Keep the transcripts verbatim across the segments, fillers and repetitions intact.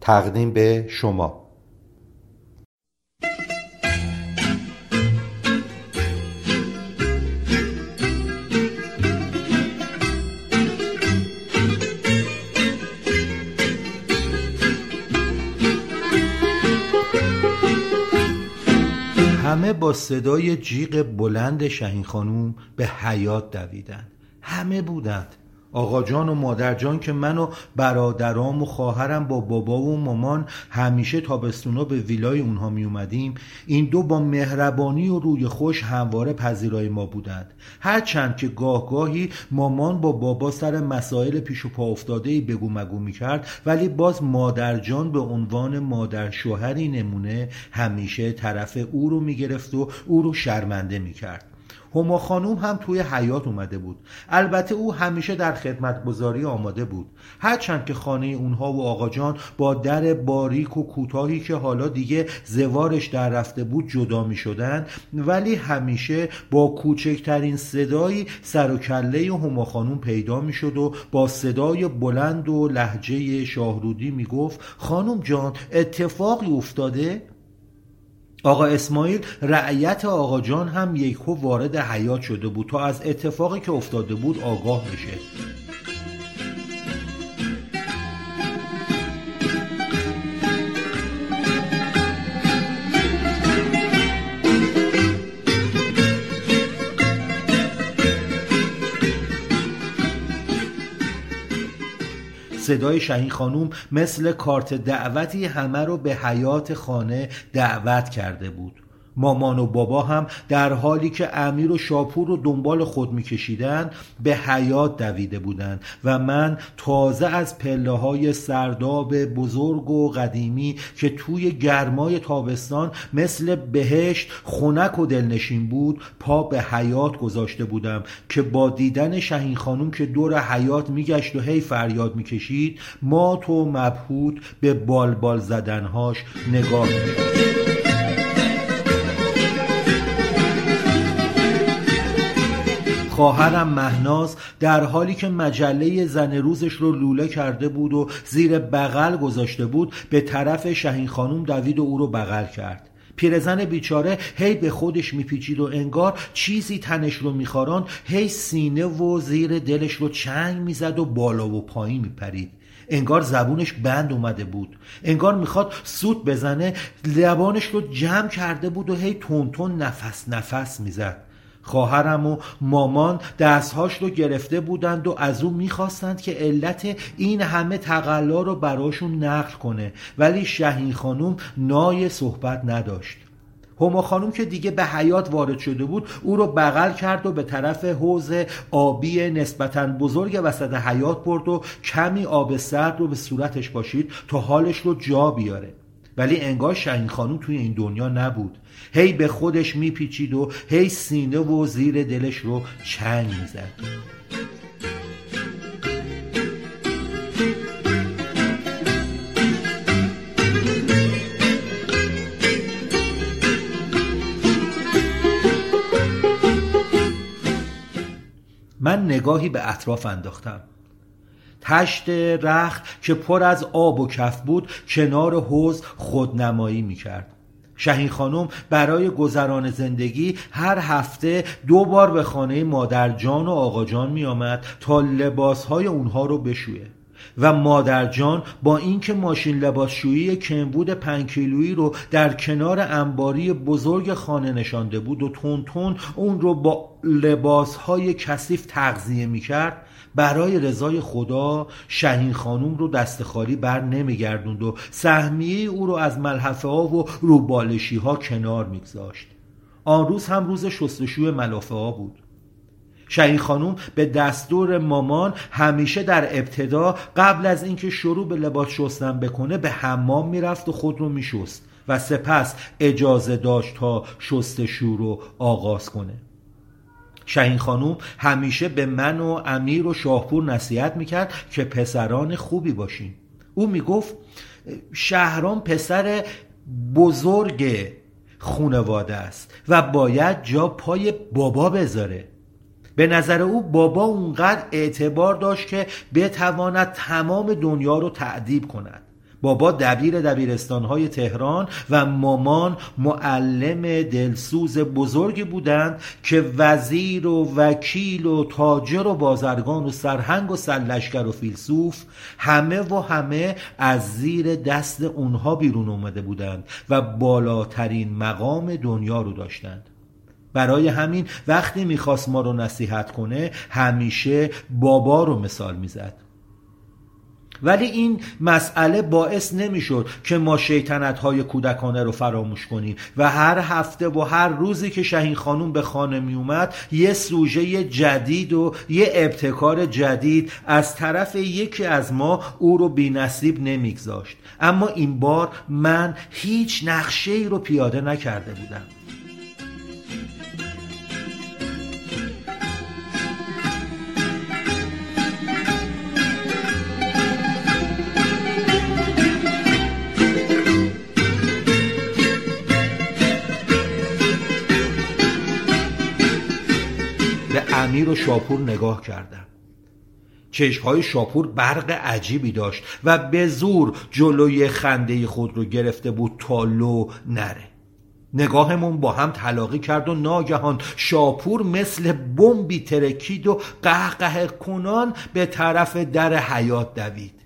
تقدیم به شما. همه با صدای جیغ بلند شهین خانوم به حیاط دویدند. همه بودند. آقا جان و مادر جان که من و برادرام و خواهرم با بابا و مامان همیشه تابستونا به ویلای اونها می اومدیم، این دو با مهربانی و روی خوش همواره پذیرای ما بودند. هرچند که گاه گاهی مامان با بابا سر مسائل پیش و پا افتاده‌ای بگو مگو می کرد، ولی باز مادر جان به عنوان مادر شوهری نمونه همیشه طرف او رو می گرفت و او رو شرمنده می کرد. هما خانوم هم توی حیاط اومده بود. البته او همیشه در خدمتگزاری آماده بود، هرچند که خانه اونها و آقا جان با در باریک و کوتاهی که حالا دیگه زوارش در رفته بود جدا می شدن، ولی همیشه با کوچکترین صدایی سر و کله هما خانوم پیدا می شد و با صدای بلند و لهجه شاهرودی می گفت: خانوم جان، اتفاقی افتاده؟ آقا اسماعیل رعیت آقا جان هم یک هو وارد حیاط شده بود تا از اتفاقی که افتاده بود آگاه بشه. صدای شهین خانوم مثل کارت دعوتی همه رو به حیاط خانه دعوت کرده بود. مامان و بابا هم در حالی که امیر و شاپور رو دنبال خود می‌کشیدند به حیاط دویده بودند و من تازه از پله‌های سرداب بزرگ و قدیمی که توی گرمای تابستان مثل بهشت خنک و دلنشین بود پا به حیاط گذاشته بودم که با دیدن شهین خانم که دور حیاط میگشت و هی فریاد می‌کشید، مات و مبهوت به بالبال زدنهاش نگاه می‌کردم. خواهرم مهناز در حالی که مجله زن روزش رو لوله کرده بود و زیر بغل گذاشته بود به طرف شهین خانم دوید و او رو بغل کرد. پیرزن بیچاره هی به خودش میپیچید و انگار چیزی تنش رو میخاران، هی سینه و زیر دلش رو چنگ میزد و بالا و پایین میپرید. انگار زبونش بند اومده بود، انگار میخواد سوت بزنه، لبانش رو جمع کرده بود و هی تونتون نفس نفس میزد. خواهرم و مامان دستهاش رو گرفته بودند و از او میخواستند که علت این همه تقلا رو براشون نقل کنه، ولی شهین خانم نای صحبت نداشت. هما خانم که دیگه به حیاط وارد شده بود او رو بغل کرد و به طرف حوض آبی نسبتاً بزرگ وسط حیاط برد و کمی آب سرد رو به صورتش پاشید تا حالش رو جا بیاره، ولی انگار شهین خانم توی این دنیا نبود. هی به خودش میپیچید و هی سینه و زیر دلش رو چنگ میزد. من نگاهی به اطراف انداختم. تشت رخت که پر از آب و کف بود کنار حوض خودنمایی میکرد. شهین خانم برای گذران زندگی هر هفته دو بار به خانه مادر جان و آقا جان می آمد تا لباسهای اونها رو بشویه و مادر جان با اینکه ماشین لباسشویی کنبود پنج کیلویی رو در کنار انباری بزرگ خانه نشانده بود و تون تون اون رو با لباسهای کثیف تغذیه می کرد، برای رضای خدا شهین خانم رو دست خالی بر نمیگردوند و سهمیه او رو از ملحفه ها و روبالشی ها کنار میگذاشت. آن روز هم روز شستشوی ملافه ها بود. شهین خانوم به دستور مامان همیشه در ابتدا قبل از اینکه شروع به لباس شستن بکنه به حمام میرفت و خود رو میشست و سپس اجازه داشت تا شستشو رو آغاز کنه. شهین خانوم همیشه به من و امیر و شاپور نصیحت میکرد که پسران خوبی باشیم. او میگفت شهران پسر بزرگ خونواده است و باید جا پای بابا بذاره. به نظر او بابا اونقدر اعتبار داشت که بتواند تمام دنیا رو تعذیب کند. بابا دبیر دبیرستان‌های تهران و مامان معلم دلسوز بزرگی بودند که وزیر و وکیل و تاجر و بازرگان و سرهنگ و سلشگر و فیلسوف همه و همه از زیر دست اونها بیرون اومده بودند و بالاترین مقام دنیا رو داشتند. برای همین وقتی میخواست ما رو نصیحت کنه همیشه بابا رو مثال میزد. ولی این مسئله باعث نمیشد که ما شیطنت‌های کودکانه رو فراموش کنیم و هر هفته و هر روزی که شهین خانم به خانه می اومد یه سوژه جدید و یه ابتکار جدید از طرف یکی از ما او رو بی‌نصیب نمیگذاشت. اما این بار من هیچ نقشه‌ای رو پیاده نکرده بودم. امیر و شاپور نگاه کردم. چشم‌های شاپور برق عجیبی داشت و به زور جلوی خنده خود رو گرفته بود تا لو نره. نگاهمون با هم تلاقی کرد و ناگهان شاپور مثل بمبی ترکید و قهقه کنان به طرف در حیاط دوید.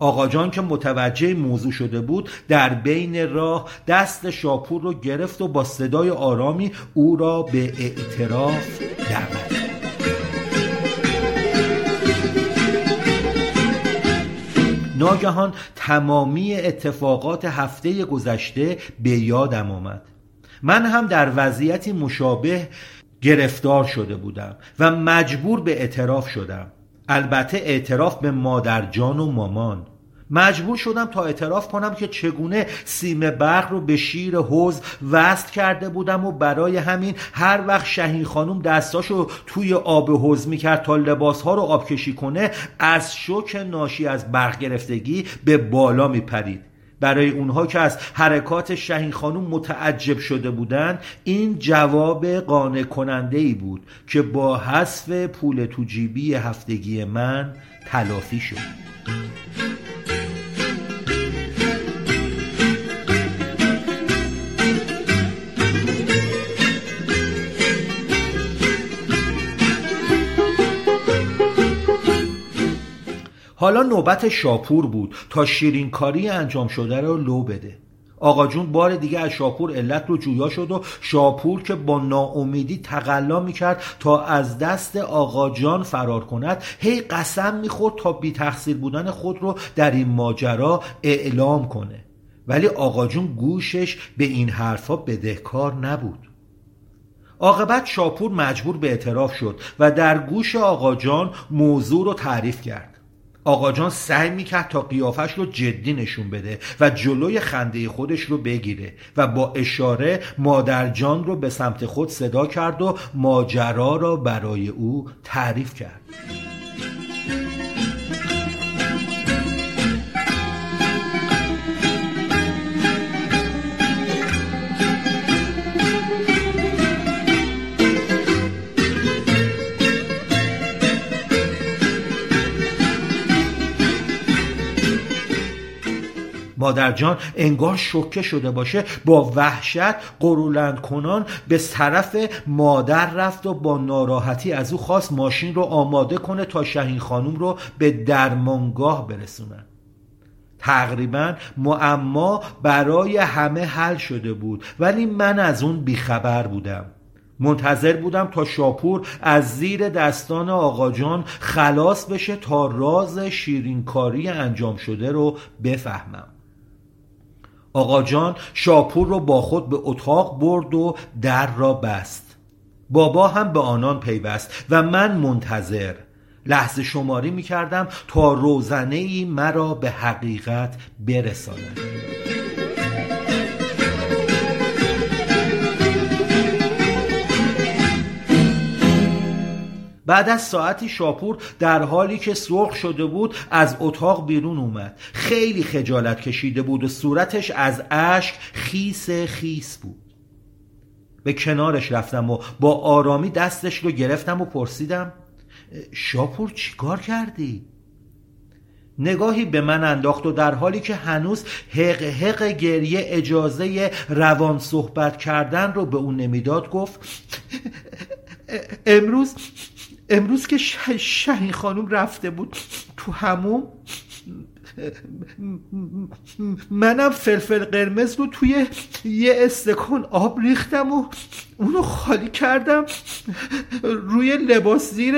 آقا جان که متوجه موضوع شده بود در بین راه دست شاپور رو گرفت و با صدای آرامی او را به اعتراف دعوت کرد. ناگهان تمامی اتفاقات هفته گذشته به یادم آمد. من هم در وضعیتی مشابه گرفتار شده بودم و مجبور به اعتراف شدم. البته اعتراف به مادر جان و مامان. مجبور شدم تا اعتراف کنم که چگونه سیم برق رو به شیر حوض وصل کرده بودم و برای همین هر وقت شهین خانم دستاشو توی آب حوض میکرد تا لباسها رو آب کشی کنه از شوک ناشی از برق گرفتگی به بالا میپرید. برای اونها که از حرکات شهین خانم متعجب شده بودند این جواب قانع کننده‌ای بود که با حذف پول تو جیبی هفتگی من تلافی شد. حالا نوبت شاپور بود تا شیرینکاری انجام شده رو لو بده. آقا جون بار دیگه از شاپور علت رو جویا شد و شاپور که با ناامیدی تقلا میکرد تا از دست آقا جان فرار کند هی قسم میخورد تا بی تقصیر بودن خود رو در این ماجرا اعلام کنه. ولی آقا جون گوشش به این حرفا بدهکار نبود. عاقبت شاپور مجبور به اعتراف شد و در گوش آقا جان موضوع رو تعریف کرد. آقا جان سعی میکرد تا قیافش رو جدی نشون بده و جلوی خنده خودش رو بگیره و با اشاره مادر جان رو به سمت خود صدا کرد و ماجرا را برای او تعریف کرد. مادر جان انگار شوکه شده باشه با وحشت قرولند کنان به طرف مادر رفت و با ناراحتی از او خواست ماشین رو آماده کنه تا شهین خانم رو به درمانگاه برسونن. تقریبا معما برای همه حل شده بود ولی من از اون بیخبر بودم. منتظر بودم تا شاپور از زیر دستان آقا جان خلاص بشه تا راز شیرینکاری انجام شده رو بفهمم. آقا جان شاپور رو با خود به اتاق برد و در را بست. بابا هم به آنان پیوست و من منتظر لحظه شماری می کردم تا روزنه‌ای مرا به حقیقت برساند. بعد از ساعتی شاپور در حالی که سرخ شده بود از اتاق بیرون اومد. خیلی خجالت کشیده بود و صورتش از اشک خیس خیس بود. به کنارش رفتم و با آرامی دستش رو گرفتم و پرسیدم شاپور چیکار کردی؟ نگاهی به من انداخت و در حالی که هنوز حق حق گریه اجازه روان صحبت کردن رو به اون نمیداد گفت امروز امروز که شهین خانم رفته بود تو حموم منم فلفل قرمز رو توی یه استکان آب ریختم و اونو خالی کردم روی لباس زیر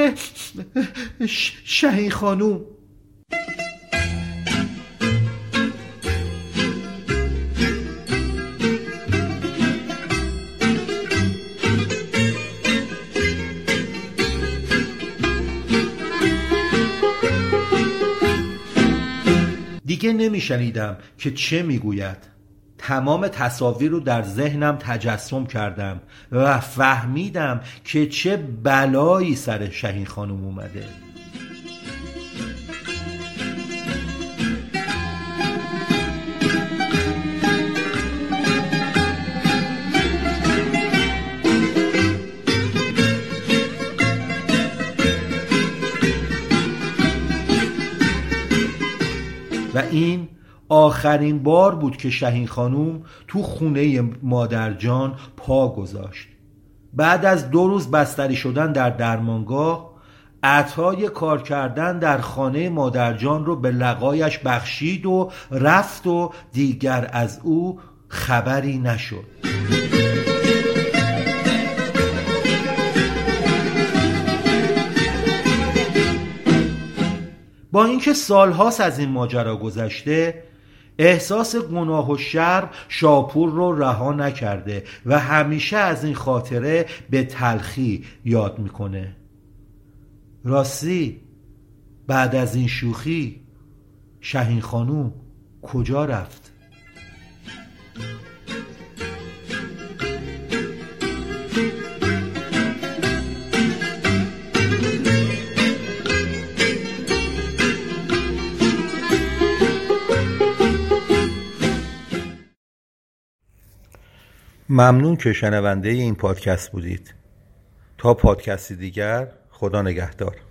شهین خانم. دیگه نمی شنیدم که چه می گوید. تمام تصاویر رو در ذهنم تجسم کردم و فهمیدم که چه بلایی سر شهین خانم اومده. و این آخرین بار بود که شهین خانم تو خونه مادر جان پا گذاشت. بعد از دو روز بستری شدن در درمانگاه، عطای کار کردن در خانه مادر جان رو به لقایش بخشید و رفت و دیگر از او خبری نشد. با اینکه سالهاست از این ماجرا گذشته، احساس گناه و شرم شاپور رو رها نکرده و همیشه از این خاطره به تلخی یاد میکنه. راستی بعد از این شوخی شهین خانوم کجا رفت؟ ممنون که شنونده این پادکست بودید. تا پادکستی دیگر، خدا نگهدار.